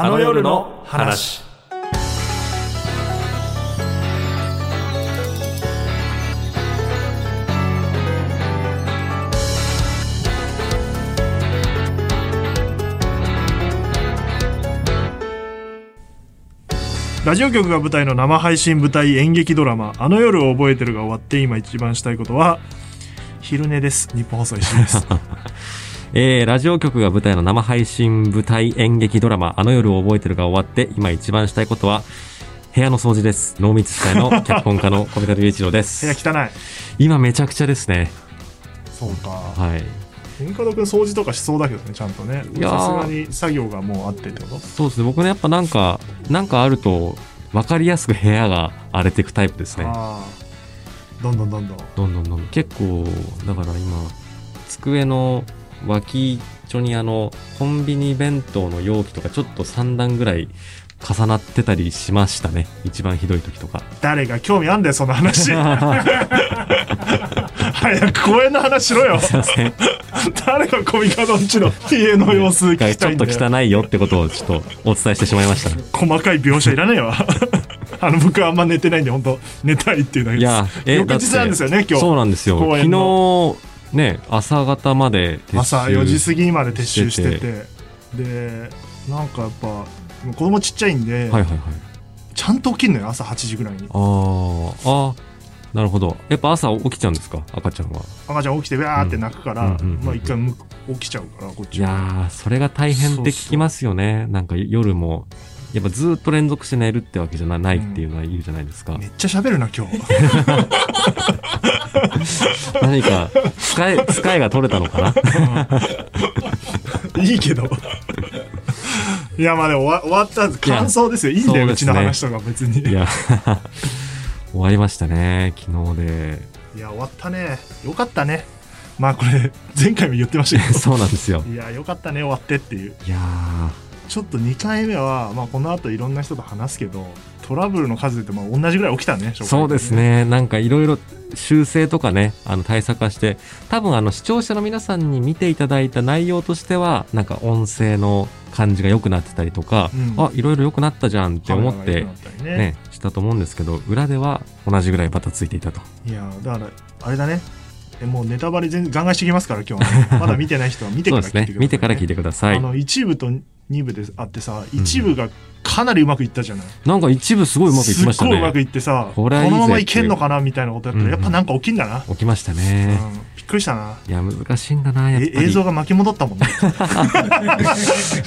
あの夜の話。ラジオ局が舞台の生配信舞台演劇ドラマあの夜を覚えてるが終わって、今一番したいことは昼寝です。日本放送石井です。ラジオ局が舞台の生配信舞台演劇ドラマあの夜を覚えてるが終わって、今一番したいことは部屋の掃除です。濃密司会の脚本家の小湊龍一郎です。部屋汚い。今めちゃくちゃですね。そうか、はい。三角君掃除とかしそうだけどね、ちゃんとね。さすがに作業がもうあってってこと。そうですね、僕ね、やっぱなんかあると分かりやすく部屋が荒れていくタイプですね。どんどん結構だから今机の脇っちょにコンビニ弁当の容器とかちょっと3段ぐらい重なってたりしましたね。一番ひどい時とか。誰が興味あんだよその話。早く公園の話しろよ。すいません。誰がコミカドんちの家の様子聞きたいんだよ。ちょっと汚いよってことをちょっとお伝えしてしまいました。細かい描写いらねえわ。僕はあんま寝てないんで、本当寝たいっていうだけです。いや、翌日なんですよね今日。そうなんですよ。昨日ね、朝方まで撤収、朝4時過ぎまで撤収してて、でなんかやっぱ子供ちっちゃいんで、はいはいはい、ちゃんと起きるのよ朝8時ぐらいに。ああ、なるほど。やっぱ朝起きちゃうんですか、赤ちゃんは。赤ちゃん起きてうわーって泣くから、まあ一回起きちゃうから、こっちは。いやー、それが大変って聞きますよね。そうそう、なんか夜もやっぱずっと連続して寝るってわけじゃないっていうのは言うじゃないですか。めっちゃ喋るな今日。何か使いが取れたのかな。いいけど。いや、まあでも終わった感想ですよ。いいんだよ、うちの話とか別に。いや、終わりましたね昨日で。いや、終わったね、よかったね。まあこれ前回も言ってましたけど。そうなんですよ。いや、よかったね終わってっていう。いやー、ちょっと2回目は、まあ、この後いろんな人と話すけど、トラブルの数でまあ同じぐらい起きたね。そうですね。なんかいろいろ修正とかね、対策はして、多分視聴者の皆さんに見ていただいた内容としては、なんか音声の感じが良くなってたりとか、あ、いろいろ良くなったじゃんって思って、ね、したと思うんですけど、裏では同じぐらいバタついていたと。いや、だからあれだね、もうネタバレ全然ガンガンしてきますから今日は、ね、まだ見てない人は見てから聞いてください、ね。見てから聞いてください。一部と2部であってさ、一部がかなりうまくいったじゃない、なんか一部すごいうまくいきましたね。すごいうまくいってさ、このままいけんのかなみたいなことやったら、やっぱなんか起きんだな。起きましたね、びっくりしたな。いや、難しいんだなやっぱり。映像が巻き戻ったもんね。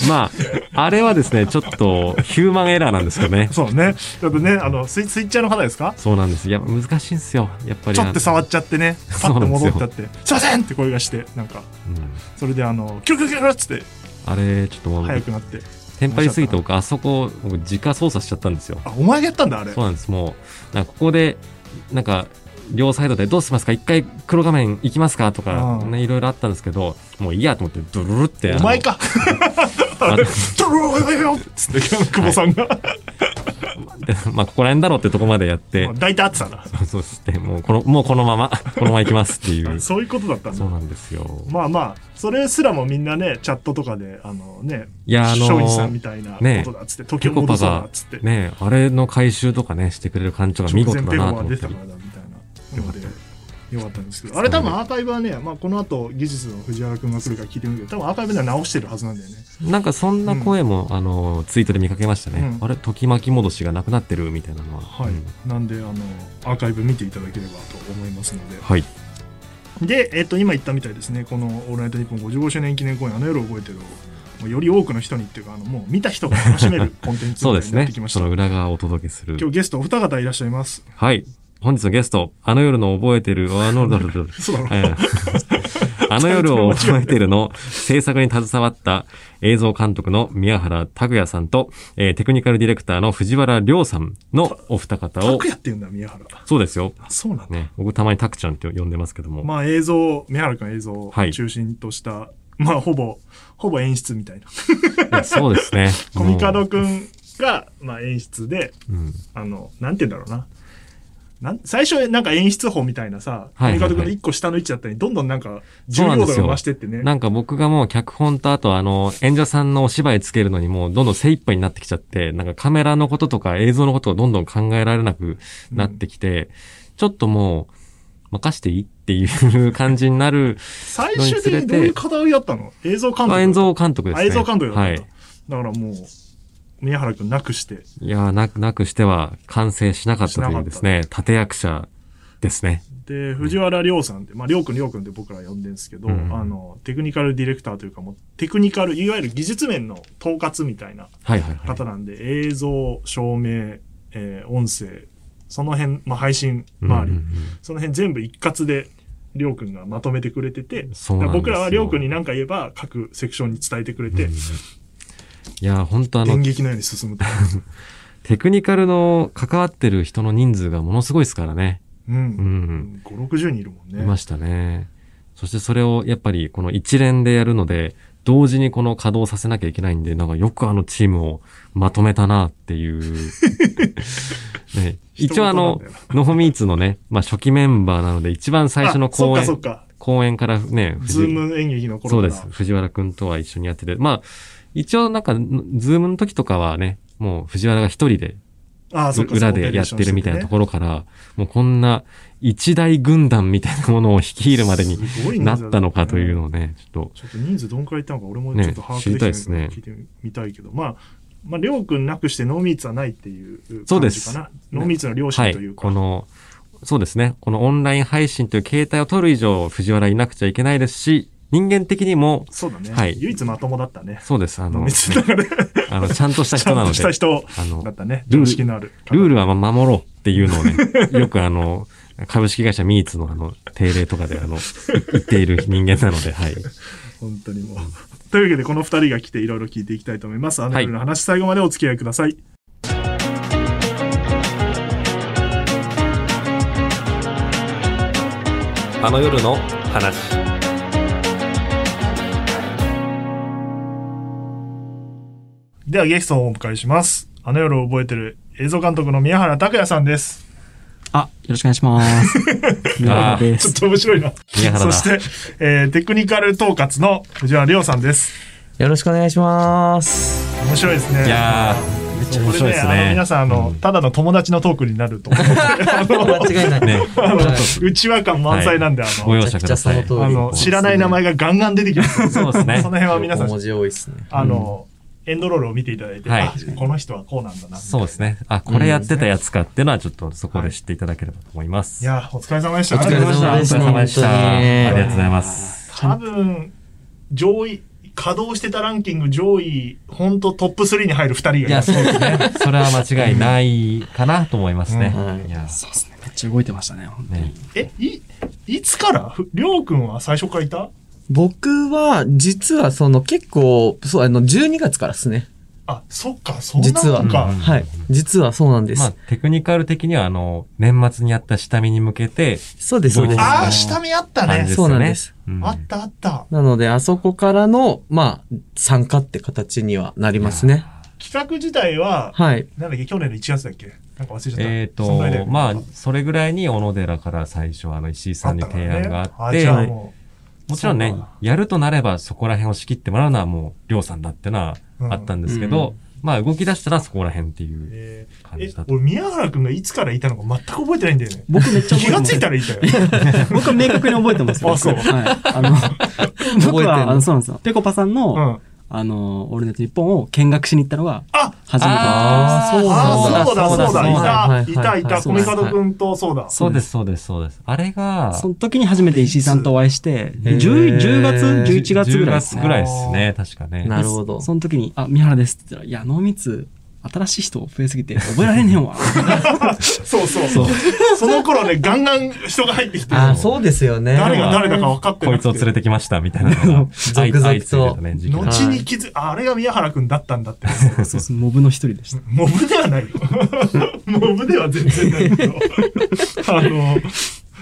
まああれはですね、ちょっとヒューマンエラーなんですよね。そうね、ちょっとね、スイッチャーの方ですか。そうなんです。いや、難しいんですよやっぱり。ちょっと触っちゃってね、パッと戻ったってすいませんって声がして、なんか、それでキュルキュルキュルっつって、あれちょっと早くなってテンパりすぎて、僕あそこ僕直操作しちゃったんですよ。あ、お前がやったんだあれ。そうなんです。もうなんかここでなんか両サイドでどうしますか、一回黒画面行きますかとかね、いろいろあったんですけど、もういいやと思ってドゥルルって、お前かあれドゥルルルルルっつって久保さんが、まあここら辺だろうってとこまでやって、大体合ってたな。そうして、もうこのままこのままいきますっていう。そういうことだったんだ。そうなんですよ。まあまあそれすらもみんなね、チャットとかでね、庄司さんみたいなことだっつって、時を戻そうだっつってね、あれの回収とかねしてくれる感じが見事だなと思って、よかったんですけど、あれ多分アーカイブはね、まあ、この後技術の藤原君が来るから聞いてみるけど、多分アーカイブでは直してるはずなんだよね。なんかそんな声も、ツイートで見かけましたね、あれ時巻き戻しがなくなってるみたいなのは、はい、なんでアーカイブ見ていただければと思いますので、はい。で、今言ったみたいですね、このオールナイトニッポン55周年記念公演あの夜を覚えてるをより多くの人にっていうか、もう見た人が楽しめるコンテンツになってきました。そうですね、その裏側をお届けする。今日ゲストお二方いらっしゃいます。はい、本日のゲスト、あの夜の覚えてる、あの夜を覚えてるの制作に携わった映像監督の宮原拓也さんと、テクニカルディレクターの藤原亮さんのお二方を。拓也って言うんだ、宮原。そうですよ。そうなんだね。僕たまに拓ちゃんって呼んでますけども。まあ映像、宮原くん映像を中心とした、はい、まあほぼ演出みたいな。いや、そうですね。コミカドくんが、まあ演出で、なんて言うんだろうな。最初なんか演出法みたいなさ、はいはいはい、三角君の1個下の位置だったり、どんどんなんか重要度が増してってね。なんか僕がもう脚本とあと演者さんのお芝居つけるのにもうどんどん精一杯になってきちゃって、なんかカメラのこととか映像のことをどんどん考えられなくなってきて、うん、ちょっともう任していいっていう感じになる最終的にどういう課題だったの？映像監督。映像監督ですね。映像監督だった。はい。だからもう。宮原くんなくして。いや、なくしては完成しなかったというですね、立役者ですね。で、藤原亮さんって、まあ、亮くんって僕ら呼んでるんですけど、うん、テクニカルディレクターというか、もうテクニカル、いわゆる技術面の統括みたいな方なんで、はいはいはい、映像、照明、音声、その辺、まあ、配信周り、うんうんうん、その辺全部一括で、りょうくんがまとめてくれてて、僕らはりょうくんに何か言えば、各セクションに伝えてくれて、うんいや、本当電撃のように進むと。テクニカルの関わってる人の人数がものすごいですからね。うん。うん、5、60人いるもんね。いましたね。そしてそれをやっぱりこの一連でやるので、同時にこの稼働させなきゃいけないんで、なんかよくチームをまとめたなっていう。ね、一応ノホミーツのね、まあ初期メンバーなので一番最初の公演。公演からね、ズーム演劇の頃から。そうです。藤原くんとは一緒にやってて。まあ、一応なんか、ズームの時とかはね、もう藤原が一人で、裏でやってるみたいなところから、もうこんな一大軍団みたいなものを率いるまでになったのかというのをね、ちょっと人数どんくらいいたのか、俺もちょっと把握できないですね。聞いてみたいけど、まあ、りょうくんなくしてノーミーツはないっていう感じかな。そうです。ノーミーツの両親というか。はい、そうですね。このオンライン配信という形態を取る以上、藤原いなくちゃいけないですし、人間的にも。そうだね。はい。唯一まともだったね。そうです。ちゃんとした人なので。ちゃんとした人だったね。常識のある。ルールは守ろうっていうのをね、よく株式会社ミーツの定例とかで言っている人間なので、はい。本当にもう。というわけで、この二人が来ていろいろ聞いていきたいと思います。あの話、最後までお付き合いください。あの夜の話。ではゲストをお迎えします。あの夜を覚えてる映像監督の宮原拓也さんです。あ、よろしくお願いします宮原です。ちょっと面白いな。宮原だ。そして、テクニカル統括の藤原亮さんです。よろしくお願いします。面白いですね。いやー、これね、皆さんただの友達のトークになると思って間違いないね。内輪感満載なんで、はい、ご容赦ください。知らない名前がガンガン出てきます。そうですね。その辺は皆さん文字多いですね。エンドロールを見ていただいて、はい、この人はこうなんだな。そうですね。あ、これやってたやつかっていうのはちょっとそこで知っていただければと思います。はい、いや、お疲れ様でした。お疲れ様でした。お疲れ様でした。ありがとうございます。多分上位。稼働してたランキング上位、本当トップ3に入る2人がいます。いや、そうですね。それは間違いないかなと思いますね。うん、いや、そうですね。めっちゃ動いてましたね、本当に。いつからりょうくんは最初からいた？僕は、実は結構、そう、12月からですね。あ、そっか、そうなんか。実は、うん、はい。実はそうなんです。まあ、テクニカル的には、年末にあった下見に向けて、そうですね。ああ、下見あったね。そうなんです。うん、あったあった。なので、あそこからの、まあ、参加って形にはなりますね。企画自体は、はい。なんだっけ、去年の1月だっけ？なんか忘れちゃった。まあ、それぐらいに、小野寺から最初、石井さんに提案があって、あ、もちろんね、やるとなればそこら辺を仕切ってもらうのはもう、りょうさんだってのはあったんですけど、うん、まあ動き出したらそこら辺っていう感じだった。俺、宮原くんがいつからいたのか全く覚えてないんだよね。僕めっちゃ覚えてます。気がついたらいたよ。僕は明確に覚えてますよ。あ、そう。はい。僕は、そうなんですよ。ぺこぱさんの、オールネット日本を見学しに行ったのが、あ、初めて。そうだ、いた、コミカドくんと、そうだ。そうです。あれが、その時に初めて石井さんとお会いして、10月、11月ぐらいですね。10月ぐらいですね、確かね。なるほど。その時に、あ、宮原ですって言ったら、いや、ノーミツ、新しい人増えすぎて覚えられねえわ。そう。その頃ね、ガンガン人が入ってきて。あ、そうですよね。誰だか分かってなくて。こいつを連れてきました、みたいなのが。続々と。後にあれが宮原くんだったんだって。そう、モブの一人でした。モブではないよ。モブでは全然ないけど。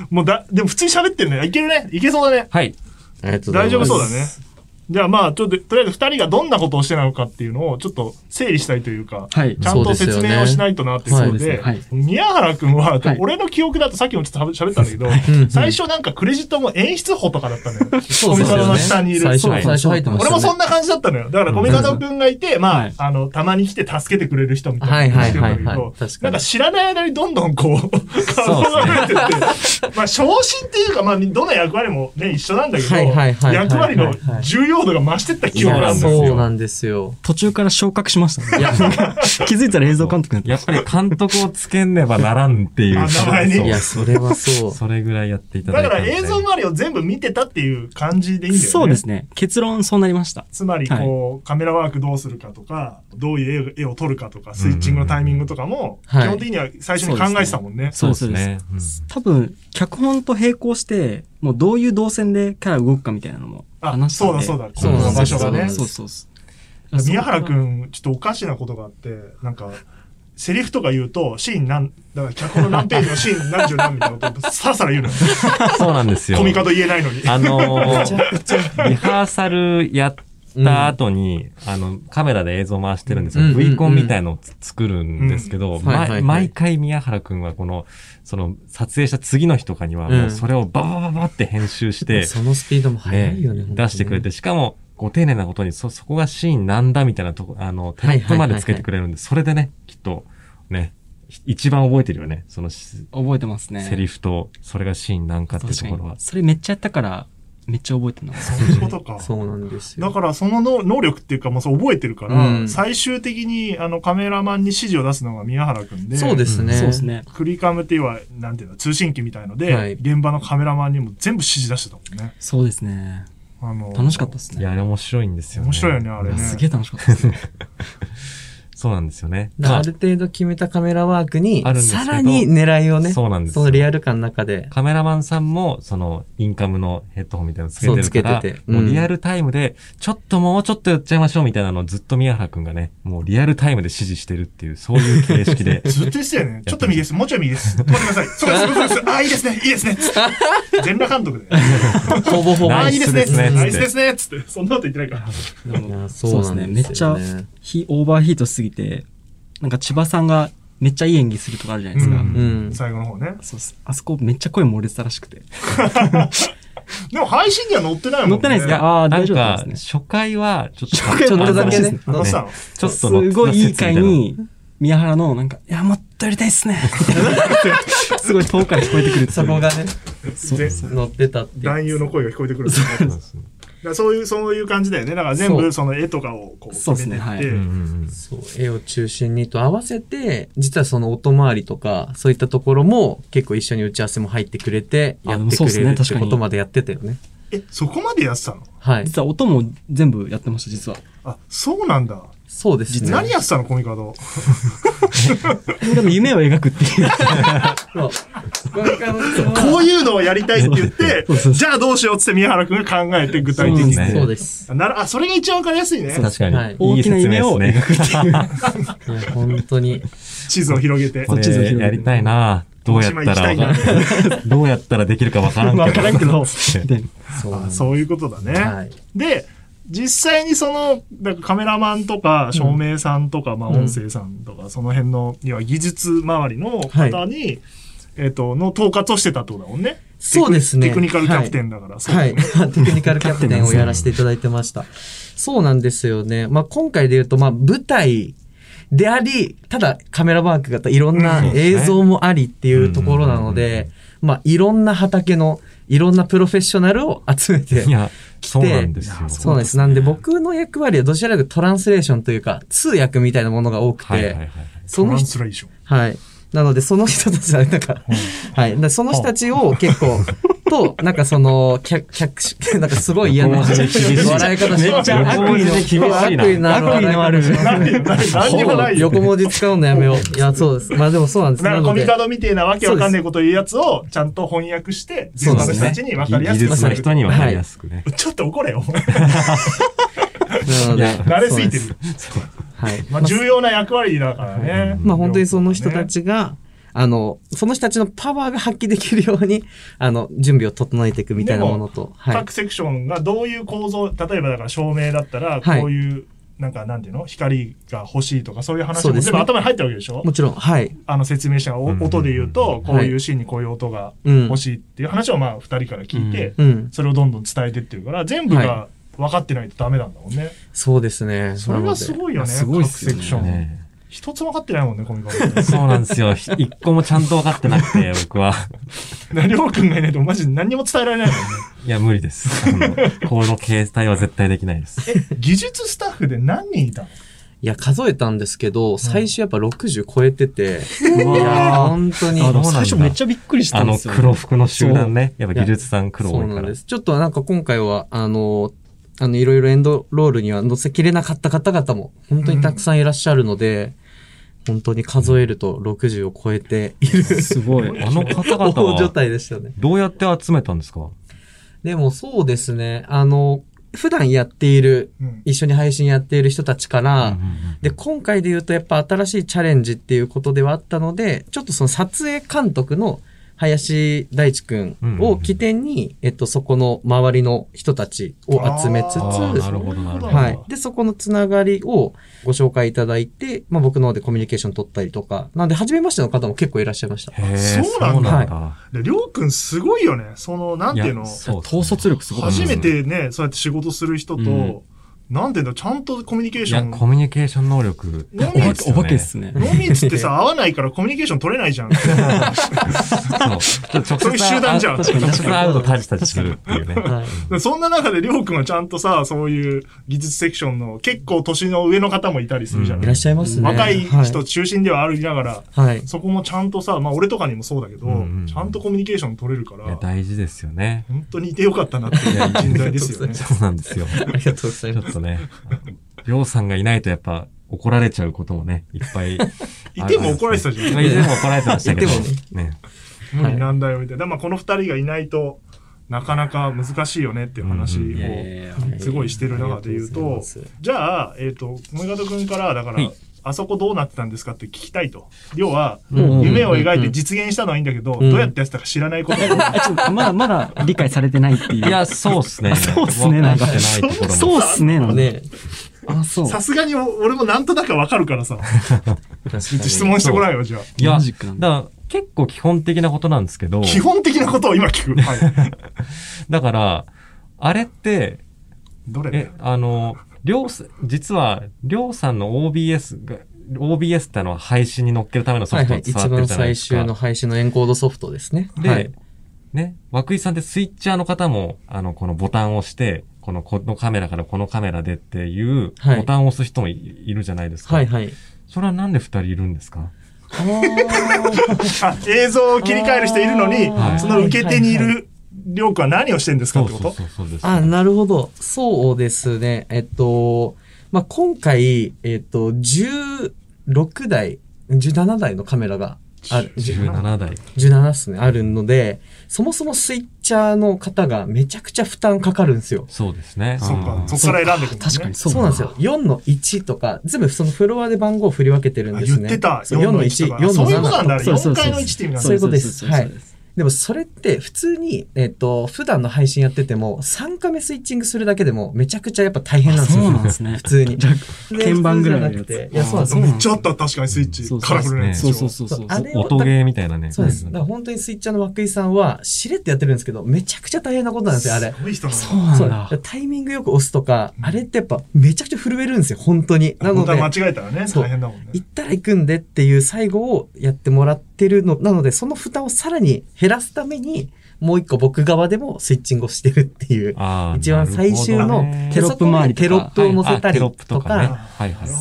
もうでも普通に喋ってるね。いけるね。いけそうだね。はい。大丈夫そうだね。じゃあまあちょっととりあえず2人がどんなことをしてなのかっていうのをちょっと整理したいというか、はい、ちゃんと説明をしないとなってことで、はい、宮原くんは、はい、俺の記憶だとさっきもちょっと喋ったんだけど、はい、最初なんかクレジットも演出補とかだったのよ。小見門の下にいる。最初入ってました、ね。俺もそんな感じだったのよ。だから小見門くんがいて、まあ、はい、たまに来て助けてくれる人みたいな人がいるんだけど、なんか知らない間にどんどんこう、顔が増えてって、まあ昇進っていうか、まあどの役割もね、一緒なんだけど、役割の重要度が増してった記憶なんですよ。そうなんですよ。途中から昇格しましたね。気づいたら映像監督になった。やっぱり監督をつけねばならんっていう。いや、それはそう。それぐらいやっていただいた。だから映像周りを全部見てたっていう感じでいいんだよね。そうですね。結論そうなりました。つまり、こう、はい、カメラワークどうするかとか、どういう絵を撮るかとか、スイッチングのタイミングとかも、基本的には最初に考えてたもんね。そうですね。多分、脚本と並行して、もうどういう動線でキャラ動くかみたいなのも話してて。あ、そうだそうだ。この場所がね。そうそうそう。宮原くん、ちょっとおかしなことがあって、なんか、セリフとか言うと、シーン何、だから脚本何ページのシーン何十何みたいなことさらさら言うのよ。そうなんですよ。コミカド言えないのに。リハーサルやった後に、カメラで映像回してるんですよ。V コンみたいのを作るんですけど、毎回宮原くんはこの、撮影した次の日とかには、もうそれをババババって編集して、そのスピードも速いよね。出してくれて、しかも、ご丁寧なことに、そこがシーンなんだみたいなとこ、テロップまでつけてくれるんで、それでね、きっと、ね、一番覚えてるよね。覚えてますね。セリフと、それがシーンなんかってところは。それめっちゃやったから、めっちゃ覚えてるな。そういうことか。そうなんですよ。だから、その能力っていうか、もう覚えてるから、最終的に、カメラマンに指示を出すのが宮原くんで。そうですね。そうですね。クリカムっていうのは、なんていうの、通信機みたいので、現場のカメラマンにも全部指示出してたもんね。そうですね。楽しかったですね。いや、あれ面白いんですよね。面白いよね、あれね。すげえ楽しかったですね。そうなんですよね。ある程度決めたカメラワークに、さらに狙いをね、そうなんです。そのリアル感の中で。カメラマンさんも、インカムのヘッドホンみたいなのつけてるから、もうリアルタイムで、もうちょっとやっちゃいましょうみたいなのをずっと宮原くんがね、もうリアルタイムで指示してるっていう、そういう形式で。ずっと言ってたよね。ちょっと右です。もうちょい右です。待ってください。そうです、そうです。あ、いいですね。いいですね。全裸監督で。ほぼほぼ。あ、いいですね。ナイスですね。つって。そんなこと言ってないから。そうですね。めっちゃ、オーバーヒートすぎて、なんか千葉さんがめっちゃいい演技するとかあるじゃないですか。最後の方ね。そうす。あそこめっちゃ声漏れてたらしくて。でも配信には載ってないもんね。載ってないですか。ああ、大丈夫ですね。初回は、ちょっとだけね。ちょっとすごいいい回に、宮原のなんか、いや、もっとやりたいっすね。すごい遠くから聞こえてくる。そこがね、乗ってたって。男優の声が聞こえてくる。そういう感じだよね。だから全部その絵とかをこう決めてって。そう、絵を中心にと合わせて、実はその音回りとか、そういったところも結構一緒に打ち合わせも入ってくれて、やってくれるってことまでやってたよね。そこまでやってたの？はい。実は音も全部やってました、実は。あ、そうなんだ。そうですね。何やってたの、コミカド。でも夢を描くっていう。こういうのをやりたいって言って、じゃあどうしようって宮原くんが考えて具体的に。そうです。あ、それが一番わかりやすいね。確かに。大きな夢を描くっていう。本当に。地図を広げて。地図をやりたいな。どうやったらできるかわからんけど。わからんけど。そういうことだね。で、実際にカメラマンとか、照明さんとか、音声さんとか、その辺の、要は技術周りの方に、の統括をしてたってことだもんね。そうですね。テクニカルキャプテンだから。はい。テクニカルキャプテンをやらせていただいてました。そうなんですよね。まあ今回で言うと、まあ舞台であり、ただカメラワークがいろんな映像もありっていうところなので、まあいろんな畑の、いろんなプロフェッショナルを集めて、そうなんですよ。そうなんです。なんで僕の役割はどちらかというとトランスレーションというか、通訳みたいなものが多くて、トランスレーション。はい。なので、その人たちは、なんか、はい。その人たちを結構、と、なんかなんかすごい嫌な笑い方して、めっちゃ悪意のある。横文字使うのやめよう。いや、そうです。まあでもそうなんです。なんかコミカドみてえなわけわかんないことを言うやつを、ちゃんと翻訳して、自分の人たちにわかりやすく。技術の人にわかりやすくね。ちょっと怒れよ、お前。慣れすぎてる。重要な役割だからね。まあ本当にその人たちが、その人たちのパワーが発揮できるように準備を整えていくみたいなものと、はい、各セクションがどういう構造、例えばだから照明だったらこういう、はい、なんかなんていうの、光が欲しいとかそういう話も全部頭に入ってるわけでしょ。もちろん、はい、説明書が音で言うとこういうシーンにこういう音が欲しいっていう話をまあ2人から聞いて、それをどんどん伝えてってるから全部が分かってないとダメなんだもんね、はい、そうですね。それがすごいよね。すごいっすよね。各セクション一つ分かってないもんね、コミカル。そうなんですよ。一個もちゃんと分かってなくて、僕は。りょうくんがいないとマジ何にも伝えられないもんね。いや、無理です。この形態は絶対できないです。技術スタッフで何人いたの？いや、数えたんですけど、最初やっぱ60超えてて。いや、本当に。最初めっちゃびっくりしたんですよ、ね。黒服の集団ね。やっぱ技術さん黒多いから。そうなんです。ちょっとなんか今回は、いろいろエンドロールには載せきれなかった方々も本当にたくさんいらっしゃるので、本当に数えると60を超えている。すごい。方々は状態でしたね。どうやって集めたんですか？でもそうですね。普段やっている、一緒に配信やっている人たちから、で、今回で言うとやっぱ新しいチャレンジっていうことではあったので、ちょっとその撮影監督の林大地くんを起点に、そこの周りの人たちを集めつつ、はい。で、そこのつながりをご紹介いただいて、まあ僕の方でコミュニケーション取ったりとか、なんで、初めましての方も結構いらっしゃいました。そうなんだ。はい。で、りょうくんすごいよね。なんていうの、統率力すごい。初めてね、そうやって仕事する人と、なんていうんだ、ちゃんとコミュニケーション。いや、コミュニケーション能力。お化けっすね。ノミツってさ、合わないからコミュニケーション取れないじゃん。そういう集団じゃん。確かに会うとタチタチするっていうね。そんな中で、りょうくんはちゃんとさ、そういう技術セクションの結構年の上の方もいたりするじゃない。いらっしゃいますね。若い人中心ではありながら、そこもちゃんとさ、まあ俺とかにもそうだけど、ちゃんとコミュニケーション取れるから。大事ですよね。本当にいてよかったなっていう人材ですよね。そうなんですよ。ありがとうございます。りょうさんがいないとやっぱ怒られちゃうこともね、いっぱい。いても怒られてたじゃん。いても怒られてましたけど。無理なんだよみたいな。まあこの二人がいないとなかなか難しいよねっていう話をすごいしてる中で言うと、じゃあ、萌方くんから、だから、あそこどうなってたんですかって聞きたいと。要は、夢を描いて実現したのはいいんだけど、どうやってやってたか知らないことが。まだ理解されてないっていう。いや、そうっすね。そうっすね。なんかそうっすね。ので、さすがに俺もなんとなくわかるからさ。質問してこないよ、じゃあ。いや、結構基本的なことなんですけど。基本的なことを今聞く。はい。だから、あれって、どれだよ。実は、りょうさんの OBS が、OBS って配信に乗っけるためのソフトを使ってるじゃないですか。一番最終の配信のエンコードソフトですね。で、はい、ね、涌井さんってスイッチャーの方も、このボタンを押して、このカメラからこのカメラでっていう、ボタンを押す人もいるじゃないですか。はいはい。それはなんで二人いるんですか？映像を切り替える人いるのに、その受け手にいる。りょうくんは何をしてるんですかってこと？あ、なるほど。そうですね。まあ、今回、16台、17台のカメラがある。17台。17っすね。あるので、そもそもスイッチャーの方がめちゃくちゃ負担かかるんですよ。そうですね。そうか。そこから選んでくるんですね。確かにそうなんですよ。4の1とか、全部そのフロアで番号を振り分けてるんですね。言ってた。4の1、4の7。そういうことなんだ。4回の1って意味なんだ。そういうことです。はい。でもそれって普通に、普段の配信やってても3カメスイッチングするだけでもめちゃくちゃやっぱ大変なんですよ。そうなんですね。普通に。鍵盤ぐらいなくて。いや、そうなんですよ。めっちゃあった、確かにスイッチ。カラフルなやつ。そう。音ゲーみたいなね。そうです。だから本当にスイッチャーの涌井さんはしれってやってるんですけど、めちゃくちゃ大変なことなんですよ、あれ。すごい人なんだ。そうなんだ。タイミングよく押すとか、あれってやっぱめちゃくちゃ震えるんですよ、本当に。なので。間違えたらね、大変だもんね。行ったら行くんでっていう最後をやってもらってるの。なので、その負担をさらに減らすためにもう一個僕側でもスイッチングをしてるっていう、一番最終のテロップ周りとか、テロップを載せたりとか、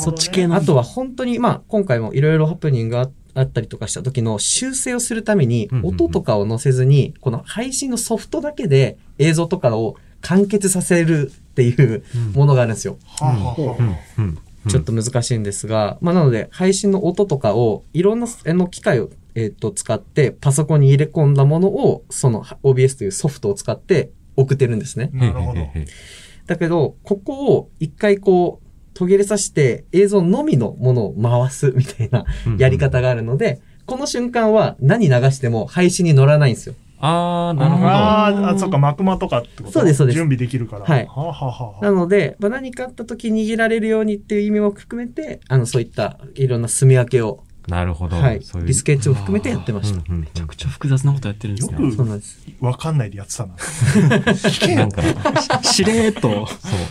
そっち系の。あとは本当に、まあ今回もいろいろハプニングがあったりとかした時の修正をするために、音とかを載せずにこの配信のソフトだけで映像とかを完結させるっていうものがあるんですよ。ちょっと難しいんですが、まあなので配信の音とかをいろんな機械を使ってパソコンに入れ込んだものをその OBS というソフトを使って送ってるんですね。なるほど。だけどここを一回こう途切れさせて映像のみのものを回すみたいなやり方があるので、この瞬間は何流しても配信に乗らないんですよ。ああ、なるほど。ああ、そっか、マクマとかってこと？そうです、そうです。準備できるから。はい。ははは。なので、まあ、何かあった時に逃げられるようにっていう意味も含めて、そういったいろんな住み分けを。なるほど。はい。そういうリスケッチも含めてやってました。めちゃくちゃ複雑なことやってるんですね。よくわかんないでやってたな。聞けよ。しれーっと、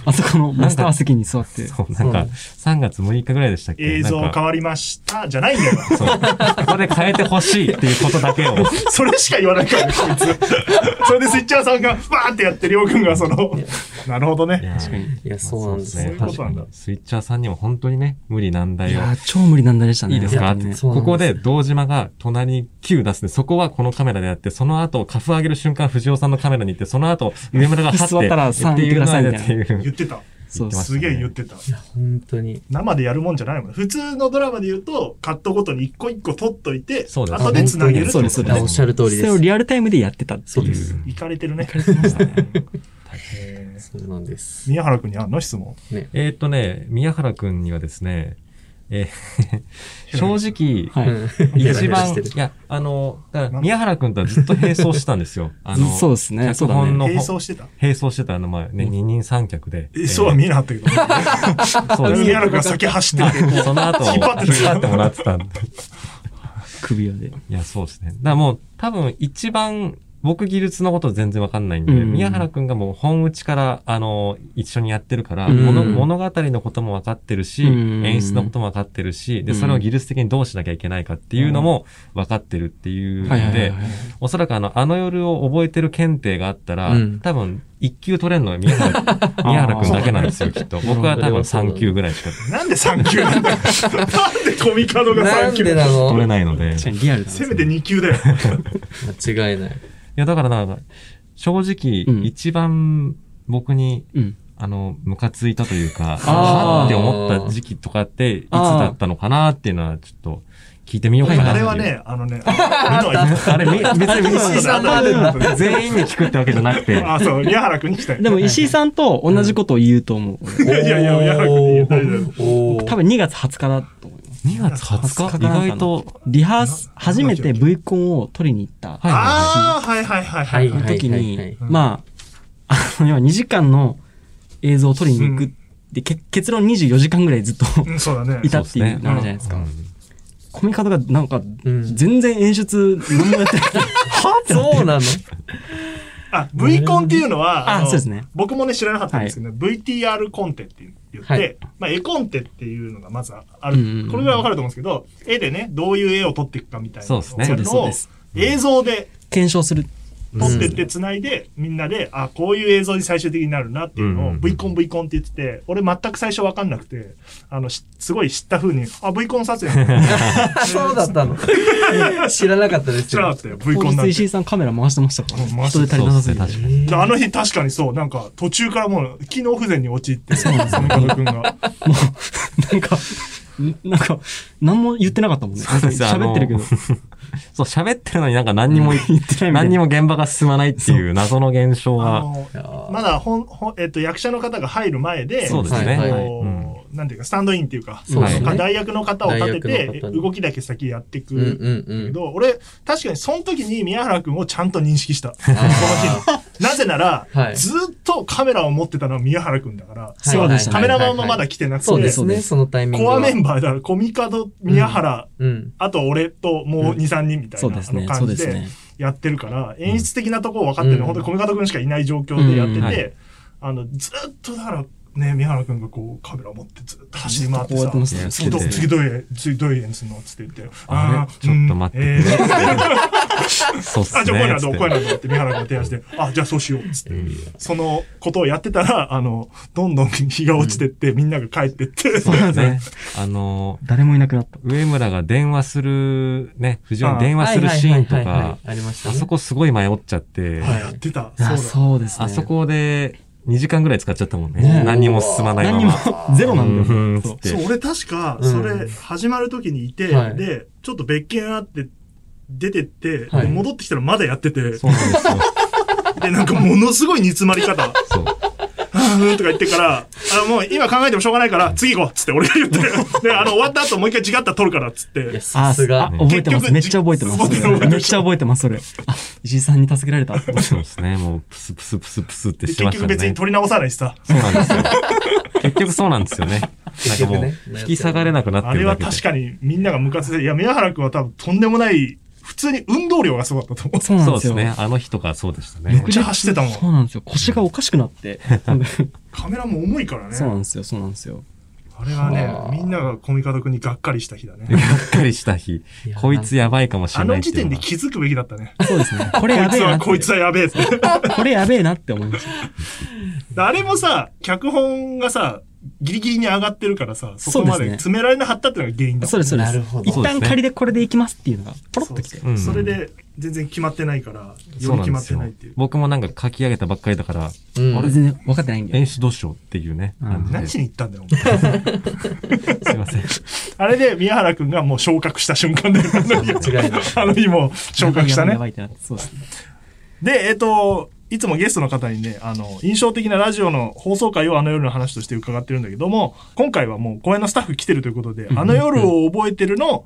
あそこのマスター席に座って。なんか、3月6日ぐらいでしたっけ？映像変わりました、じゃないんだよ。ここで変えてほしいっていうことだけを。それしか言わないから、こいつ。それでスイッチャーさんがバーンってやって、りょうくんがその、なるほどね。確かに。いや、そうなんですね。スイッチャーさんにも本当にね、無理難題を。いや、超無理難題でしたね。いいですか？ここで堂島が隣に9出すで、そこはこのカメラでやって、その後カフ上げる瞬間藤尾さんのカメラに行って、その後上村が張って座ったら3ってくださいっていう言ってた。そう、すげえ言ってた。いや本当に生でやるもんじゃないもん。普通のドラマで言うとカットごとに一個一個撮っといて後でつなげる。そうです、おっしゃる通りです。それをリアルタイムでやってたっていう。いかれてるね。そうなんです。宮原くんにあの質問、宮原くんにはですね、正直、一番、いや、宮原くんとはずっと並走してたんですよ。そうですね。脚本の。並走してた？並走してた。まあ、ね、二人三脚で。そうは見えなかったけど。そうです。宮原くんが先走ってて、その後、引っ張ってもらってたんで。首輪で。いや、そうですね。だからもう、多分一番、僕技術のこと全然わかんないんで、宮原くんがもう本打ちから、一緒にやってるから、物語のこともわかってるし、演出のこともわかってるし、で、それを技術的にどうしなきゃいけないかっていうのもわかってるっていうので、おそらくあの夜を覚えてる検定があったら、多分、1級取れんのは宮原くんだけなんですよ、きっと。僕は多分3級ぐらいしか。なんで3級なんだよ。なんでコミカドが3級取れないので。せめて2級だよ。間違いない。いや、だから正直、一番僕に、ムカついたというか、あーって思った時期とかって、いつだったのかなっていうのは、ちょっと、聞いてみようかな。あれはね、あれ、別に石井さんの全員に聞くってわけじゃなくて。あ、そう、宮原くんに聞きたい。でも、石井さんと同じことを言うと思う。いやいや、宮原くんに言う。多分2月20日だと思います。2月20日、意外とリハース、初めて V コンを取りに行った。ああ、はいはいはいはい。時に、まあ、2時間の映像を取りに行く。で、結論24時間ぐらいずっといたっていうのあるじゃないですか。コミカドがなんか、全然演出、何もやってない。はぁ？そうなの？あ、V コンっていうのは、僕もね、知らなかったんですけど、VTR コンテっていう。で、まあ、絵コンテっていうのがまずある。これぐらいわかると思うんですけど、絵でね、どういう絵を撮っていくかみたいなのを映像で検証する。撮ってって繋いで、みんなで、あ、こういう映像に最終的になるなっていうのを V コンって言ってて、俺全く最初わかんなくて、すごい知った風に、あ、V コン撮影。そうだったの。知らなかったですよ。知らなかったよ、V コンなんて。石井さんカメラ回してましたから。回して足りなさすぎて。あの日確かにそう、なんか途中からもう機能不全に陥って、そうですね、加藤くんが。もう、なんか、何も言ってなかったもんね。喋ってるけど。そう、喋ってるのになんか何にも言ってない。何にも現場が進まないっていう謎の現象が。まだ役者の方が入る前で、そうですね。なんていうか、スタンドインっていうか、代役の方を立てて、動きだけ先やっていくけど、俺、確かにその時に宮原くんをちゃんと認識した。この日の。なぜなら、ずっとカメラを持ってたのは宮原くんだから、カメラマンもまだ来てなくて、コアメンバーだから、コミカド、宮原、あと俺ともう2、3人みたいな感じでやってるから、演出的なとこを分かってるのは本当にコミカドくんしかいない状況でやってて、ずっとだから、ね、宮原くんがこうカメラを持ってずっと走り回ってさ、次どういう演出のつって言って、ああ、ちょっと待って。そうっすね。あ、じゃあこういうのって宮原くんが提案して、あ、じゃあそうしようっつって。そのことをやってたら、どんどん日が落ちてって、みんなが帰ってって。そうですね。誰もいなくなった。上村が電話する、ね、藤尾に電話するシーンとか、あそこすごい迷っちゃって。あ、やってた。そうですね。あそこで、2時間ぐらい使っちゃったもんね。何にも進まないまま。何にもゼロなんだよ。そう、俺確か、それ、始まる時にいて、で、ちょっと別件あって、出てって、戻ってきたらまだやってて。そうなんですよ。で、なんかものすごい煮詰まり方。そう。ふんとか言ってからもう今考えてもしょうがないから次行こうっつって俺が言ってで終わった後もう一回違ったら取るからっつってさすが覚えてます。めっちゃ覚えてます。めっちゃ覚えてます。それ石井さんに助けられた。そうですね。もうプスプスプスプスってしてましたね。結局別に取り直さないしさ。そうなんですよ。結局そうなんですよね。なんかもう引き下がれなくなってるだけで。あれは確かにみんながムカついて、いや宮原君は多分とんでもない普通に運動量がすごかったと思う。そうなんですよ。そうですね。あの日とかそうでしたね。めっちゃ走ってたもん。そうなんですよ。腰がおかしくなって。カメラも重いからね。そうなんですよ。そうなんですよ。あれはね、みんながコミカド君にがっかりした日だね。がっかりした日。こいつやばいかもしれない。あの時点で気づくべきだったね。そうですね。これやべえな。こいつはやべえって。これやべえなって思いました。あれもさ、脚本がさ、ギリギリに上がってるからさ、そこまで詰められなかったっていうのが原因だ。そうですね。なるほど。一旦仮でこれでいきますっていうのがポロッときて、それで全然決まってないから、より決まってないっていう。僕もなんか書き上げたばっかりだから、俺全然分かってないんで。演出どうしようっていうね。何しに行ったんだよ。すいません。あれで宮原くんがもう昇格した瞬間で、あの日も昇格したね。で、いつもゲストの方にね、印象的なラジオの放送回をあの夜の話として伺ってるんだけども、今回はもう公演のスタッフ来てるということで、あの夜を覚えてるの、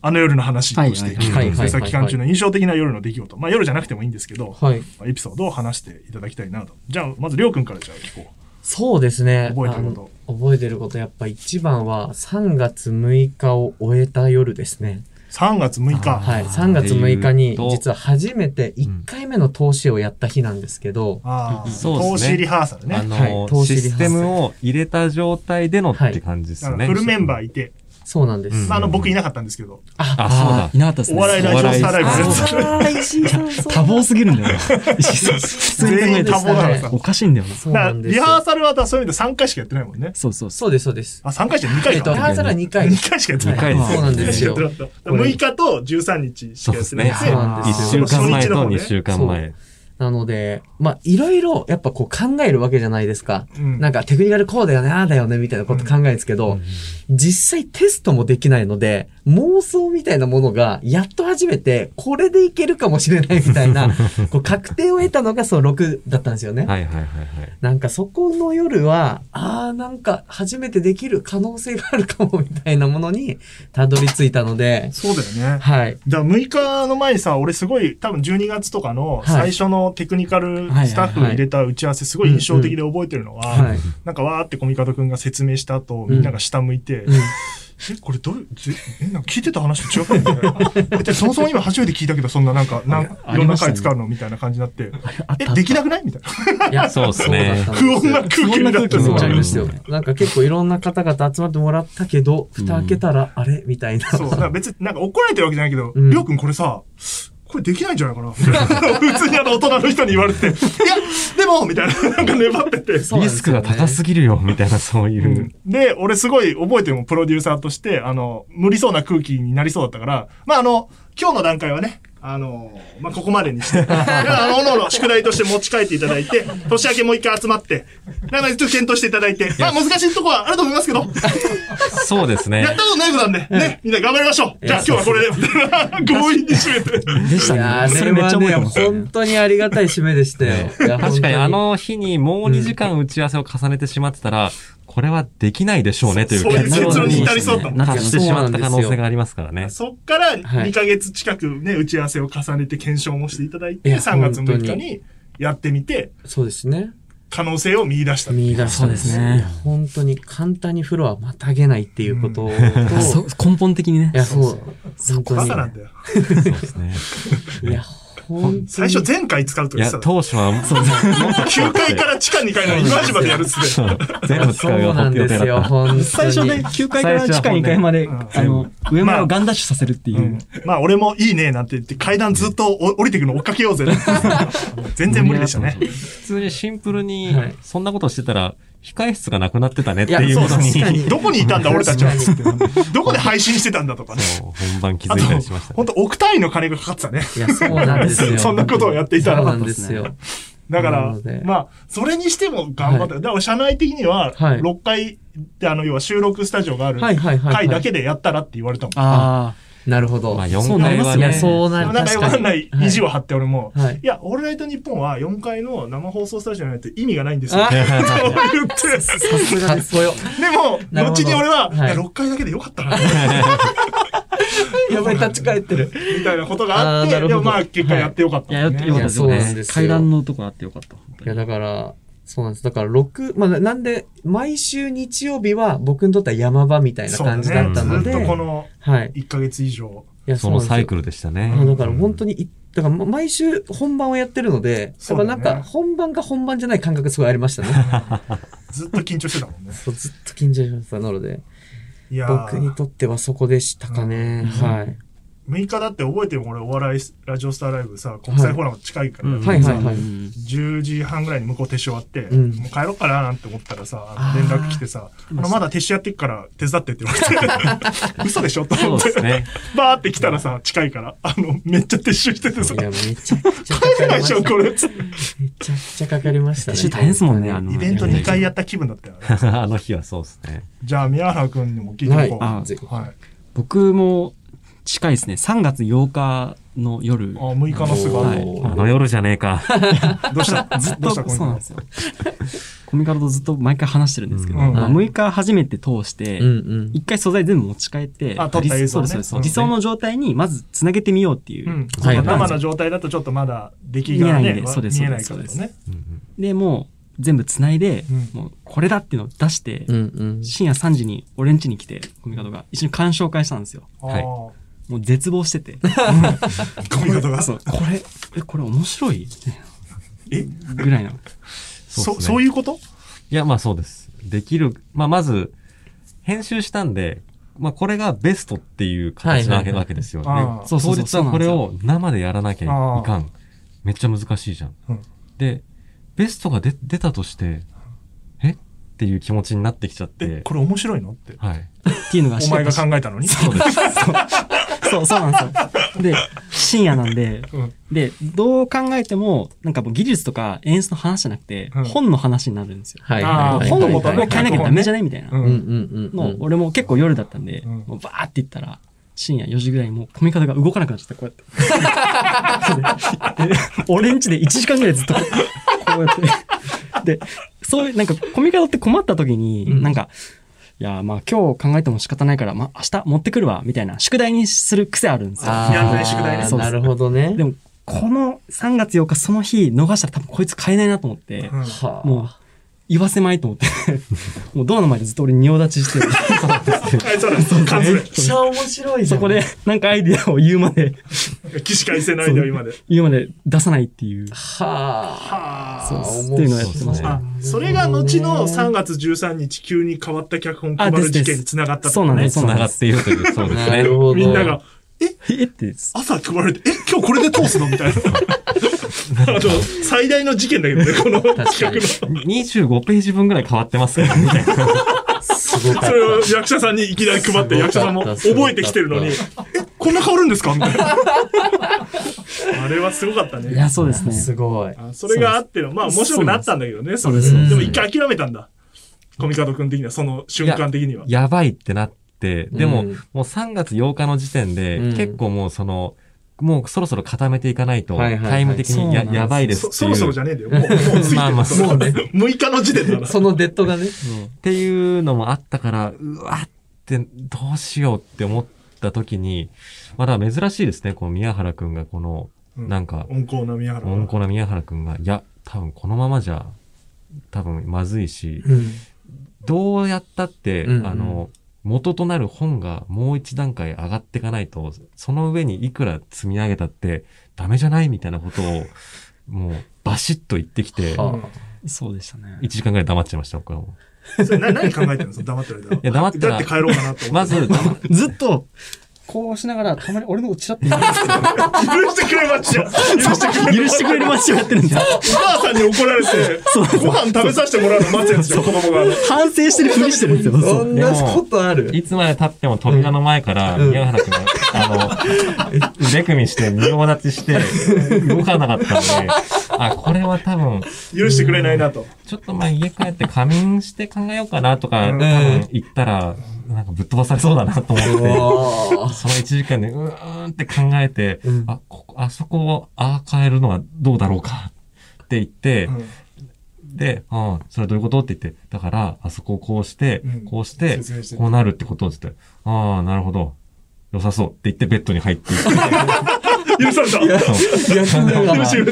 あの夜の話として、制作期間中の印象的な夜の出来事、まあ夜じゃなくてもいいんですけど、はい、エピソードを話していただきたいなと。じゃあ、まずりょうくんからじゃあ聞こう。そうですね。覚えてること。覚えてること、やっぱ一番は3月6日を終えた夜ですね。3月6日。はい。3月6日に、実は初めて1回目の投資をやった日なんですけど。投資リハーサルね。システムを入れた状態でのって感じですね。フルメンバーいて。そうなんです。僕いなかったんですけど。あ、そうだ。いなかったですね。お笑いラジオスターライブです。多忙すぎるんだよ。全員多忙だからさ。おかしいんだよな。リハーサルはそういう意味で3回しかやってないもんね。そうです、そうです。あ、3回しか2回か。リハーサルは2回。2回しかやってない。そうなんですよ。6日と13日しかやってない。そうなんですよ。1週間前と2週間前。なので、まあ、いろいろ、やっぱこう考えるわけじゃないですか。なんかテクニカルこうだよね、ああだよね、みたいなこと考えるんですけど、実際テストもできないので、妄想みたいなものが、やっと初めて、これでいけるかもしれないみたいな、こう確定を得たのがその6だったんですよね。はいはいはいはい。なんかそこの夜は、ああ、なんか初めてできる可能性があるかも、みたいなものに、たどり着いたので。そうだよね。はい。だから6日の前にさ、俺すごい、多分12月とかの最初の、テクニカルスタッフに入れた打ち合わせすごい印象的で覚えてるのは、なんかわーってコミカドくんが説明した後、みんなが下向いて、これどう、なんか聞いてた話と違うかみたいな。そもそも今初めて聞いたけど、そんななんか、いろんな回使うのみたいな感じになって、できなくないみたいな。いや、そうですね。不穏な空気になってそうなんですよ。なんか結構いろんな方々集まってもらったけど、蓋開けたらあれみたいな。そう、別になんか怒られてるわけじゃないけど、りょうくんこれさ、これできないんじゃないかな普通に大人の人に言われて、いや、でもみたいな、なんか粘ってて。リスクが高すぎるよ、みたいな、そういう。で、俺すごい覚えてるもん、プロデューサーとして、無理そうな空気になりそうだったから、まあ、今日の段階はね、まあ、ここまでにして、宿題として持ち帰っていただいて、年明けもう一回集まって、なんかちょっと検討していただいて、まあ、難しいとこはあると思いますけど。そうですね。やったことないことなんで、ね、みんな頑張りましょう。じゃあ今日はこれで、強引に締めて。でしたね。あれめっちゃ覚えてます。本当にありがたい締めでしたよ。確かにあの日にもう2時間打ち合わせを重ねてしまってたら、これはできないでしょうねという結論に至りそうと達してしまった可能性がありますからね。そっから2ヶ月近くね、打ち合わせを重ねて検証もしていただいて、3月6日にやってみて、そうですね。可能性を見出した。見出したですね。本当に簡単にフロアまたげないっていうことを。根本的にね。いや、そう。そこがなんだよ。そうですね。いや、最初前回使うとか言ってた。当初は、9階から地下2階の今までやるっつって。全部使うよ。そうなんですよ、最初で9階から地下2階まで、上までをガンダッシュさせるっていう。まあ、俺もいいね、なんて言って、階段ずっと降りてくの追っかけようぜ。全然無理でしたね。普通にシンプルに、そんなことしてたら、控え室がなくなってたねっていうことに。どこにいたんだ俺たちは。どこで配信してたんだとかね。本番気づいたりしました。本当億単位の金がかかってたね。いや、そうなんですよ。そんなことをやっていたら。そうなんですよ。だから、まあ、それにしても頑張った。だから、社内的には、6階って、要は収録スタジオがある階だけでやったらって言われたもん。なるほど。まあ4階はね、そうなりますよね。なんか分かんない意地を張って俺も、はい、いや、オールナイトニッポンは4階の生放送スタジオにないと意味がないんですよ。そう言って。さすがです。でも、後に俺は、はい、6階だけでよかったな。やばい、立ち返ってる。みたいなことがあって、でもまあ結果やってよかった、ね。はい、やってよかったですね。階段のとこあってよかった。いや、だから、そうなんです。だから6、まあ、なんで、毎週日曜日は僕にとっては山場みたいな感じだったので。そうね、ずっとこの1ヶ月以上。はい、いや、そのサイクルでしたね。だから本当に、だから毎週本番をやってるので、やっぱなんか本番が本番じゃない感覚すごいありましたね。ずっと緊張してたもんね。そう、ずっと緊張してました。なので、僕にとってはそこでしたかね。うん、はい。6日だって覚えてるもん、俺お笑いラジオスターライブさ、国際フォーラム近いから、ね、はい、はいはいはい。10時半ぐらいに向こう撤収終わって、うん、もう帰ろうかななんて思ったらさ、連絡来てさ、まだ撤収やってっから手伝ってって言われて、嘘でしょと思って、ね、バーって来たらさ、近いから、めっちゃ撤収しててさ、いやめちゃくちゃ帰れないでしょ、これ。めちゃくちゃかかりましたね。撤収大変ですもんね、イベント2回やった気分だったよね。あの日はそうですね。じゃあ、宮原くんにも聞いてみようか。はい。僕も、近いですね。3月8日の夜。あ、6日のすごい、はい。あの夜じゃねえか。どうしたずっと、そうなんですよ。コミカルとずっと毎回話してるんですけど、うん、まあ、6日初めて通して、うんうん、1回素材全部持ち帰って、あ、撮った映像ね。そうです、そうです。理想の状態にまずつなげてみようっていう。うん、そう、生の状態だとちょっとまだ出来がね、見えないからですね。で、もう、全部つないで、うん、もうこれだっていうのを出して、うんうん、深夜3時に俺ん家に来て、コミカルが一緒に鑑賞会したんですよ。はい。もう絶望してて。これ、これ面白いえぐらいな。そういうこと？いや、まあそうです。できる。まあまず、編集したんで、まあこれがベストっていう形なわけですよ。当日はこれを生でやらなきゃいかん。めっちゃ難しいじゃん。うん、で、ベストが出たとして、っていう気持ちになってきちゃって。これ面白いのって。はい。っていうのがお前が考えたのに。そうです。そうなんですよ。で、深夜なんで、うん、で、どう考えても、なんかもう技術とか演出の話じゃなくて、うん、本の話になるんですよ。はい。本のことを変えなきゃダメじゃないみたいな。の、俺も結構夜だったんで、もうバーって言ったら、深夜4時ぐらいにもうコミカルが動かなくなっちゃって、こうやって。俺ん家で1時間ぐらいずっと、こうやって。で、そういう、なんか、コミカドって困った時に、うん、なんか、いや、まあ今日考えても仕方ないから、まあ明日持ってくるわ、みたいな、宿題にする癖あるんですよ。やらない宿題ね。なるほどね。でも、この3月8日、その日逃したら多分こいつ買えないなと思って、うん、もう、言わせまいと思って、もうドアの前でずっと俺仁王立ちしてる。めっちゃ面白いじゃん。そこで、なんかアイディアを言うまで。起死回生のアイディアを言うまで出さないっていう。そうっていうのをやってました。それが後の3月13日、急に変わった脚本配る事件に繋がったと。そうなんです。繋がっているという。そうですね。みんなが、えって朝配られて、今日これで通すのみたいな。最大の事件だけどね、この企画の。25ページ分ぐらい変わってますからね。それを役者さんにいきなり配って、役者さんも覚えてきてるのに、こんな変わるんですかみたいな。あれはすごかったね。いや、そうですね。すごい。それがあっての、まあ面白くなったんだけどね、それで。でも一回諦めたんだ。コミカド君的には、その瞬間的には。やばいってなって、でも、もう3月8日の時点で、結構もうその、もうそろそろ固めていかないと、タイム的にやばいですっていう。そろそろじゃねえんだよ。もう過ぎて。まあまあ、そうね。6日の時点だな。そのデッドがね。っていうのもあったから、うわって、どうしようって思った時に、まだ珍しいですね、この宮原くんがこの、なんか、温厚な宮原くんが、いや、多分このままじゃ、多分まずいし、どうやったって、元となる本がもう一段階上がっていかないと、その上にいくら積み上げたってダメじゃないみたいなことを、もうバシッと言ってきて、そうでしたね。1時間ぐらい黙っちゃいました、僕はもう。それ何考えてるんですか黙ってる間。いや、黙ってだって帰ろうかなと思って。まず、ずっと、こうしながら、たまに俺のことチラッと言うんですけど。許してくれましよ。許してくれましよやってるんですよ。お母さんに怒られて、ご飯食べさせてもらうの待つやつよ、子供が。反省してるふりしてるんですよ。そんなことある。いつまで経っても扉の前から、宮原くんが、腕組みして、身を立ちして、動かなかったんで、あ、これは多分。許してくれないなと。ちょっとまあ家帰って仮眠して考えようかなとか、多分言ったら、なんかぶっ飛ばされそうだなと思って、その1時間でうーんって考えて、うん、あそこを変えるのはどうだろうかって言って、うんで、ああ、それどういうことって言って、だから、あそこをこうして、うん、こうして、こうなるってことを言って、ああ、なるほど。良さそうって言って、ベッドに入っていって。許され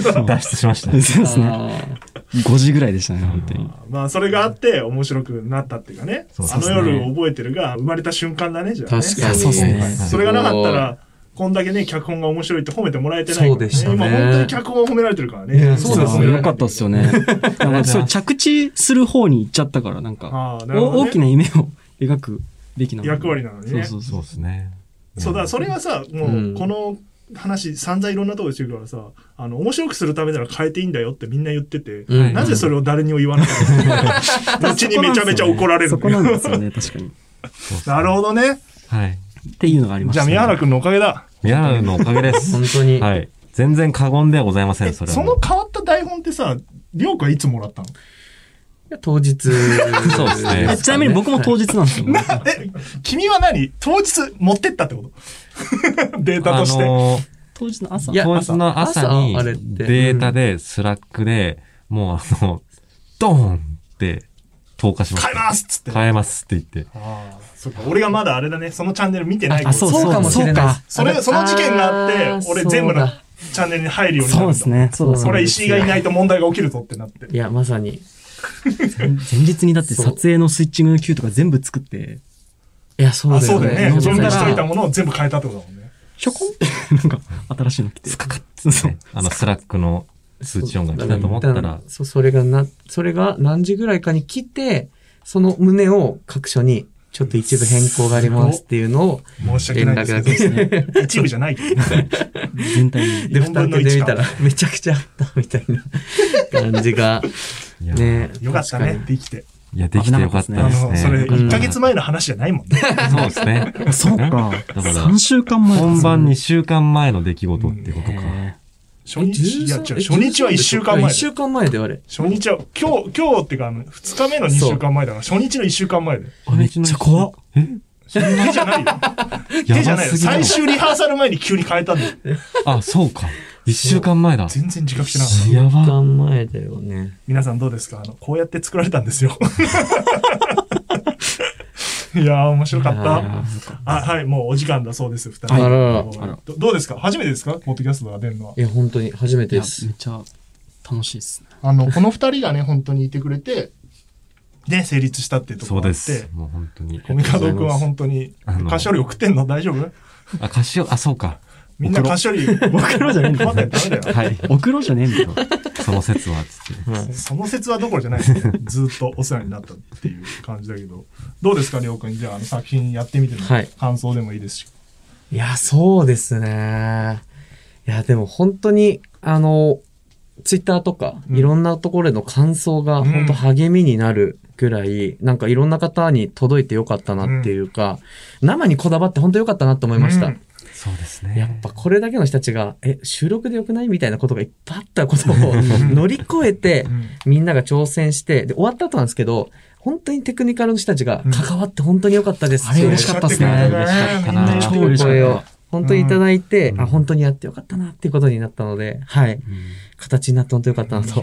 た脱出しました。そうですね。5時ぐらいでしたね、本当に。まあ、それがあって、面白くなったっていうかね。そうですね。あの夜覚えてるが、生まれた瞬間だね、じゃあ、ね。確かに。そうですね。それがなかったら、こんだけね、脚本が面白いって褒めてもらえてないからね。そうでしたね。今本当に脚本を褒められてるからね。そうですね。よかったっすよね。なんかそれ着地する方に行っちゃったから、なんか、ね、大きな夢を描くべきなの役割なのにね。そうですね。そうだ、それはさ、もう、この話、散々いろんなところでしてるからさ、面白くするためなら変えていいんだよってみんな言ってて、なぜそれを誰にも言わなかったの？後にめちゃめちゃ怒られる。そこなんですよね、確かに。なるほどね。はい。っていうのがありました、ね。じゃあ、宮原くんのおかげだ。宮原くんのおかげです。本当に。はい。全然過言ではございません、それは。その変わった台本ってさ、りょうくんはいつもらったの？いや、当日。そうですね。ちなみに僕も当日なんですよ。君は何？当日持ってったってこと？データとして。当日の朝？当日の朝に、データで、スラックで、もうドーンって、投下しました。変えますっつって。変えますって言って。ああ。そうか、俺がまだあれだね、そのチャンネル見てないから。そうかもしれない。その事件があって、俺全部のチャンネルに入るようになった。そうですね。そうだね。これ石井がいないと問題が起きるぞってなって。いや、まさに。前日にだって撮影のスイッチングの Q とか全部作って。いや、そうだよね。そうだよね。存在しといたものを全部変えたってことだもんね。ひょこんって、なんか、新しいの来て。スカカッそう。スラックの通知音が来たと思ったら。そう、それが何時ぐらいかに来て、その旨を各所に、ちょっと一部変更がありますっていうのを申し訳ないですね。一部じゃないけど全体に。で、蓋開けてみたらめちゃくちゃあったみたいな感じが。ね、よかったね、できて。いや、できてよかったですね。それ1ヶ月前の話じゃないもんね。そうですね。そうか。だから3週間前。本番2週間前の出来事ってことか。初日は1週間前。1週間前であれ。初日は、今日っていうか、2日目の2週間前だから、初日の1週間前で。めっちゃ怖っ。え？手じゃないよ。手じゃないよ。最終リハーサル前に急に変えたんだよ。あ、そうか。1週間前だ。全然自覚しなかった。1週間前だよね。皆さんどうですか？こうやって作られたんですよ。いやー、面白かった。あ、はい、もうお時間だそうです、二人。どうですか？初めてですか？ポッドキャストが出るのは。いや、本当に初めてです。めっちゃ楽しいですね。この二人がね、本当にいてくれて、で、成立したっていうところがあって。そうです。もう本当に。コミカド君は本当に、菓子折り送ってんの？大丈夫？あ、菓子折り、あ、そうか。みんな菓子折り。送ろうじゃねえんだよ。待って、ダメだよ。はい。送ろうじゃねえんだよ。その説は、つって。その説はどころじゃないですね。ずっとお世話になったっていう感じだけど。どうですか、りょうくん。じゃあ、作品やってみての感想でもいいですし。いや、そうですね。いや、でも本当に、ツイッターとか、いろんなところでの感想が、本当励みになるぐらい、なんかいろんな方に届いてよかったなっていうか、生にこだわって本当よかったなと思いました。そうですね。やっぱこれだけの人たちが、収録でよくないみたいなことがいっぱいあったことを乗り越えて、みんなが挑戦して、で、終わった後なんですけど、本当にテクニカルの人たちが関わって本当に良かったです。あれ嬉しかったですね。嬉しかったな。超嬉しかった。本当にいただいて、あ、本当にやってよかったなっていうことになったので、はい。形になって本当によかったなと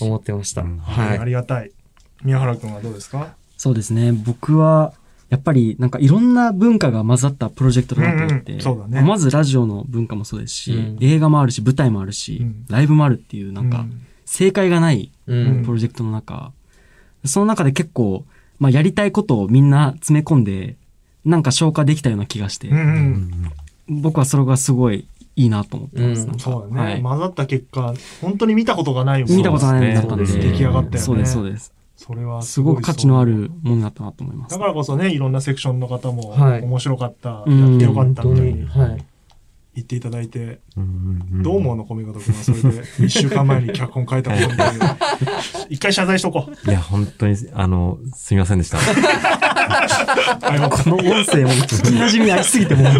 思ってました。はい。ありがたい。宮原くんはどうですか？そうですね。僕は、やっぱりなんかいろんな文化が混ざったプロジェクトだなと思って、まずラジオの文化もそうですし、映画もあるし、舞台もあるし、ライブもあるっていうなんか、正解がないプロジェクトの中、その中で結構、まあやりたいことをみんな詰め込んで、なんか消化できたような気がして、僕はそれがすごいいいなと思ってます。そうだね。混ざった結果、本当に見たことがないものだったんです。出来上がったよね。そうです、そうです。それはすごく価値のあるものだったなと思います。だからこそね、いろんなセクションの方も面白かった、やってよかったみたいに言っていただいて、どう思うの、小見方君はそれで1週間前に脚本書いたことなんだけど、一回謝罪しとこう。いや、本当に、すみませんでした。この音声も聞き始めありすぎてもう、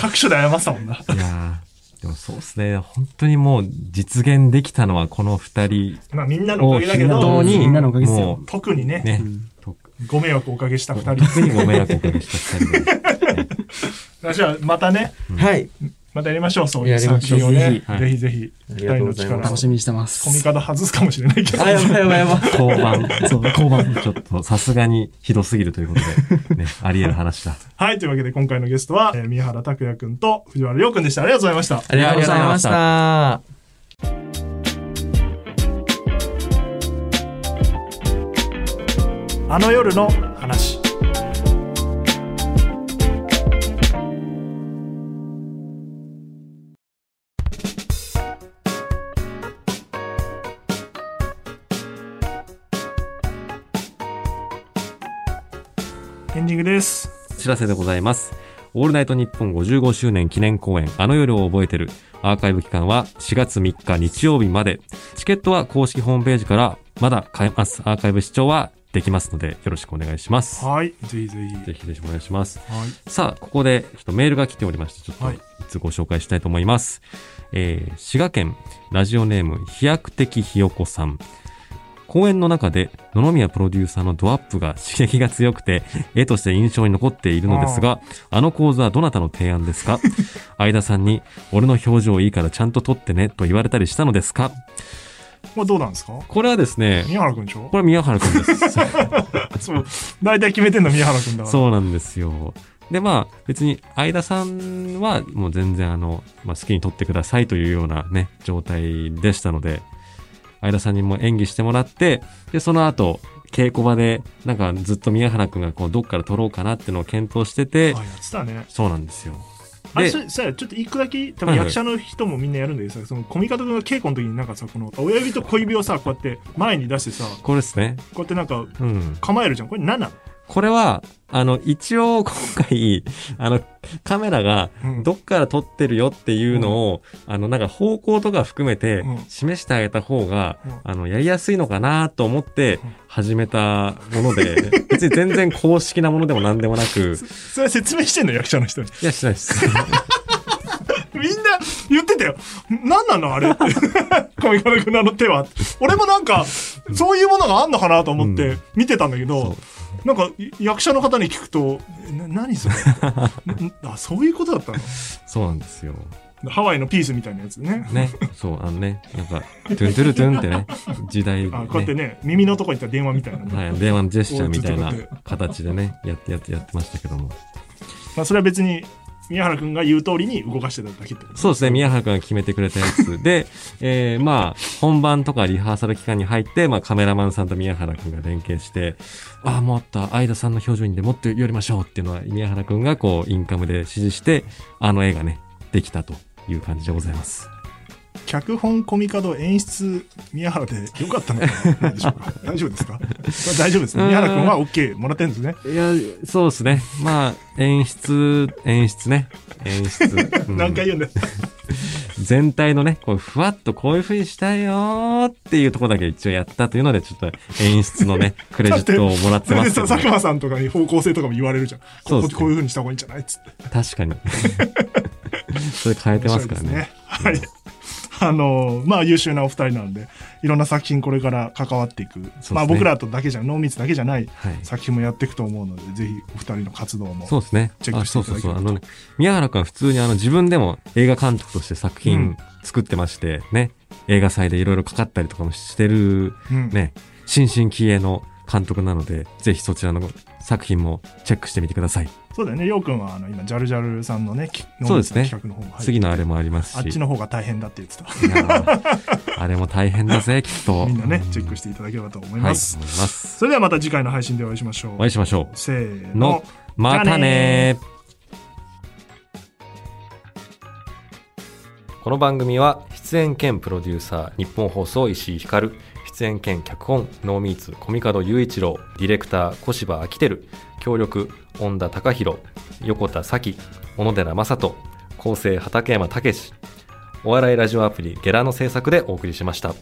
各所で謝ってたもんな。いやでもそうですね。本当にもう実現できたのはこの二人。まあみんなのおかげだけど、みんなのおかげですよ。特にね。ご迷惑をおかけした二人。特にご迷惑をおかけした二人。じゃあまたね、はい、またやりましょう、そういう作品をね、ぜひぜひ2人の力を楽しみにしてます。コミカド外すかもしれないけど、あ、やばい、交番ちょっとさすがにひどすぎるということで、ね、ありえる話だ。はい、というわけで今回のゲストは、宮原拓也くんと藤原亮くんでした。ありがとうございました。ありがとうございました。あの夜の話。エンディングです。知らせでございます。オールナイトニッポン55周年記念公演、あの夜を覚えてる。アーカイブ期間は4月3日日曜日まで。チケットは公式ホームページからまだ買えます。アーカイブ視聴はできますのでよろしくお願いします。はい、ぜひぜひぜひぜひお願いします。はい、さあここでちょっとメールが来ておりまして、ちょっといつご紹介したいと思います。滋賀県ラジオネーム飛躍的ひよこさん。公演の中で野々宮プロデューサーのドアップが刺激が強くて絵として印象に残っているのですが、あの構図はどなたの提案ですか？相田さんに俺の表情いいからちゃんと撮ってねと言われたりしたのですか？これどうなんですか？これはですね、宮原くんでしょ？これは宮原くんです。そう、大体決めてんの宮原くんだから。そうなんですよ。で、まあ別に相田さんはもう全然好きに撮ってくださいというようなね状態でしたので、相田さんにも演技してもらって、でその後稽古場でなんかずっと宮原くんがこうどっから撮ろうかなっていうのを検討してて、あ、やってたね。そうなんですよ。あれさ、ちょっと一個だけ多分役者の人もみんなやるんだけどさ、はいはい、そのコミカド君の稽古の時になんかさ、この親指と小指をさこうやって前に出してさ、これですね、こうやってなんか構えるじゃん、これ何なの？これは一応今回カメラがどっから撮ってるよっていうのを、なんか方向とか含めて示してあげた方が、やりやすいのかなと思って始めたもので、別に全然公式なものでも何でもなく。それ説明してんの役者の人に？いや、しないです。みんな言ってたよ。何なのあれって。コミカド君の手は。俺もなんかそういうものがあんのかなと思って見てたんだけど、なんか役者の方に聞くと何それあ、そういうことだったの？そうなんですよ。ハワイのピースみたいなやつね。ね、そうね、なんかトゥントゥルトゥンってね時代ね、あ、こうやってね耳のとこに行ったら電話みたいな、ね、はい、電話のジェスチャーみたいな形でねやってましたけども、まあそれは別に宮原くんが言う通りに動かしてただけってこと。そうですね、宮原くんが決めてくれたやつで、まあ本番とかリハーサル期間に入って、まあ、カメラマンさんと宮原くんが連携して、あ、もっと相田さんの表情にでもっと寄りましょうっていうのは宮原くんがこうインカムで指示して、あの絵がねできたという感じでございます。脚本、コミカド、演出宮原でよかったのかなでしょうか。大丈夫ですか？まあ、大丈夫です。宮原くんは OK もらってるんですね。いや、そうですね。まあ演出ね、何回言うんだよ。全体のね、こうふわっとこういう風にしたいよーっていうところだけ一応やったというので、ちょっと演出のねクレジットをもらってますけど、ね。佐久間さんとかに方向性とかも言われるじゃん。そうですね、こういう風にした方がいいんじゃないっつって。確かに。それ変えてますからね。ね、はい。まあ優秀なお二人なので、いろんな作品これから関わっていく、ね、まあ僕らとだけじゃ、濃密だけじゃない作品もやっていくと思うので、はい、ぜひお二人の活動もチェックしていただきたい。宮原君は普通に自分でも映画監督として作品作ってましてね、映画祭でいろいろかかったりとかもしてるね、新進気鋭の監督なので、ぜひそちらの作品もチェックしてみてください。そうだよね、りょうくんは今ジャルジャルさんのね、そうですね、企画の方も入ってて、次のあれもありますし、あっちの方が大変だって言ってた。あれも大変だぜきっと。みんなね、チェックしていただければと思います、はい、思います。それではまた次回の配信でお会いしましょう。せーの、またね。この番組は出演兼プロデューサー日本放送石井光、出演兼脚本ノーミーツコミカド雄一郎、ディレクター小柴昭輝、協力恩田貴弘、横田咲、小野寺正人、構成畠山武、お笑いラジオアプリゲラの制作でお送りしました。